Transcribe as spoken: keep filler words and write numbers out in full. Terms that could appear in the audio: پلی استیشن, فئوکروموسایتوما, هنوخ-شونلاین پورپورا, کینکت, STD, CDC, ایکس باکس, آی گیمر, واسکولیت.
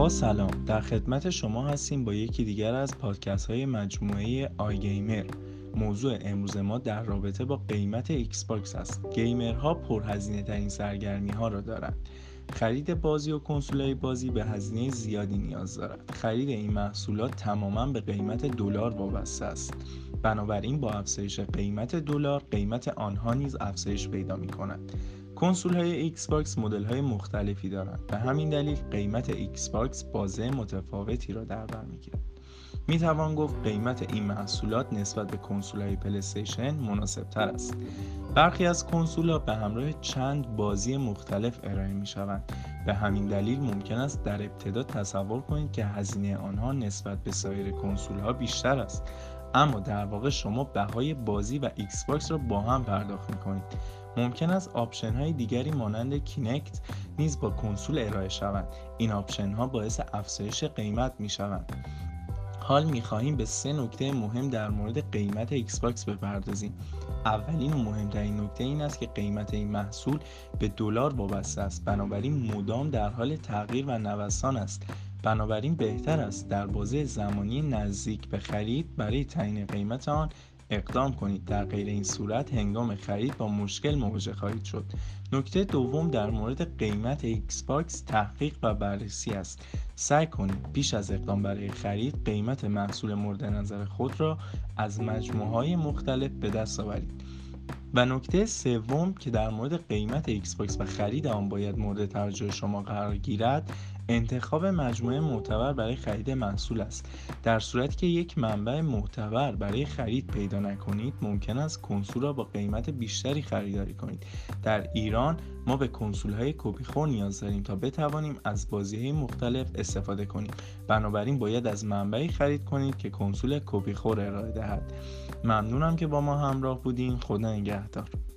با سلام، در خدمت شما هستیم با یکی دیگر از پادکست های مجموعه آی گیمر. موضوع امروز ما در رابطه با قیمت ایکس باکس است. گیمرها پرهزینه ترین سرگرمی ها را دارند. خرید بازی و کنسولهای بازی به هزینه زیادی نیاز دارد. خرید این محصولات تماماً به قیمت دلار وابسته است. بنابراین با افزایش قیمت دلار، قیمت آنها نیز افزایش پیدا می‌کند. کنسول‌های ایکس باکس مدل‌های مختلفی دارند. به همین دلیل قیمت ایکس باکس بازه متفاوتی را در بر می‌گیرد. میتوان گفت قیمت این محصولات نسبت به کنسول‌های پلی استیشن مناسب‌تر است. برخی از کنسول‌ها به همراه چند بازی مختلف ارائه می‌شوند. به همین دلیل ممکن است در ابتدا تصور کنید که هزینه آنها نسبت به سایر کنسول‌ها بیشتر است، اما در واقع شما بهای بازی و ایکس باکس را با هم پرداخت می‌کنید. ممکن است آپشن‌های دیگری مانند کینکت نیز با کنسول ارائه شوند. این آپشن‌ها باعث افزایش قیمت می‌شوند. حال می‌خواهیم به سه نکته مهم در مورد قیمت ایکس باکس بپردازیم. اولین و مهمترین نکته این است که قیمت این محصول به دلار وابسته است، بنابراین مدام در حال تغییر و نوسان است. بنابراین بهتر است در بازه زمانی نزدیک به خرید برای تعیین قیمت آن اقدام کنید. در غیر این صورت هنگام خرید با مشکل مواجه خواهید شد. نکته دوم در مورد قیمت ایکس باکس تحقیق و بررسی است. سعی کنید پیش از اقدام برای خرید قیمت محصول مورد نظر خود را از مجموعه‌های مختلف به دست آورید. و نکته سوم که در مورد قیمت ایکس باکس و خرید آن باید مورد توجه شما قرار گیرد، انتخاب مجموعه معتبر برای خرید محصول است. در صورتی که یک منبع معتبر برای خرید پیدا نکنید، ممکن است کنسول را با قیمت بیشتری خریداری کنید. در ایران ما به کنسول‌های کپی خور نیاز داریم تا بتوانیم از بازی‌های مختلف استفاده کنیم. بنابراین باید از منبعی خرید کنید که کنسول کپی خور ارائه دهد. ممنونم که با ما همراه بودین. خدا نگهدار.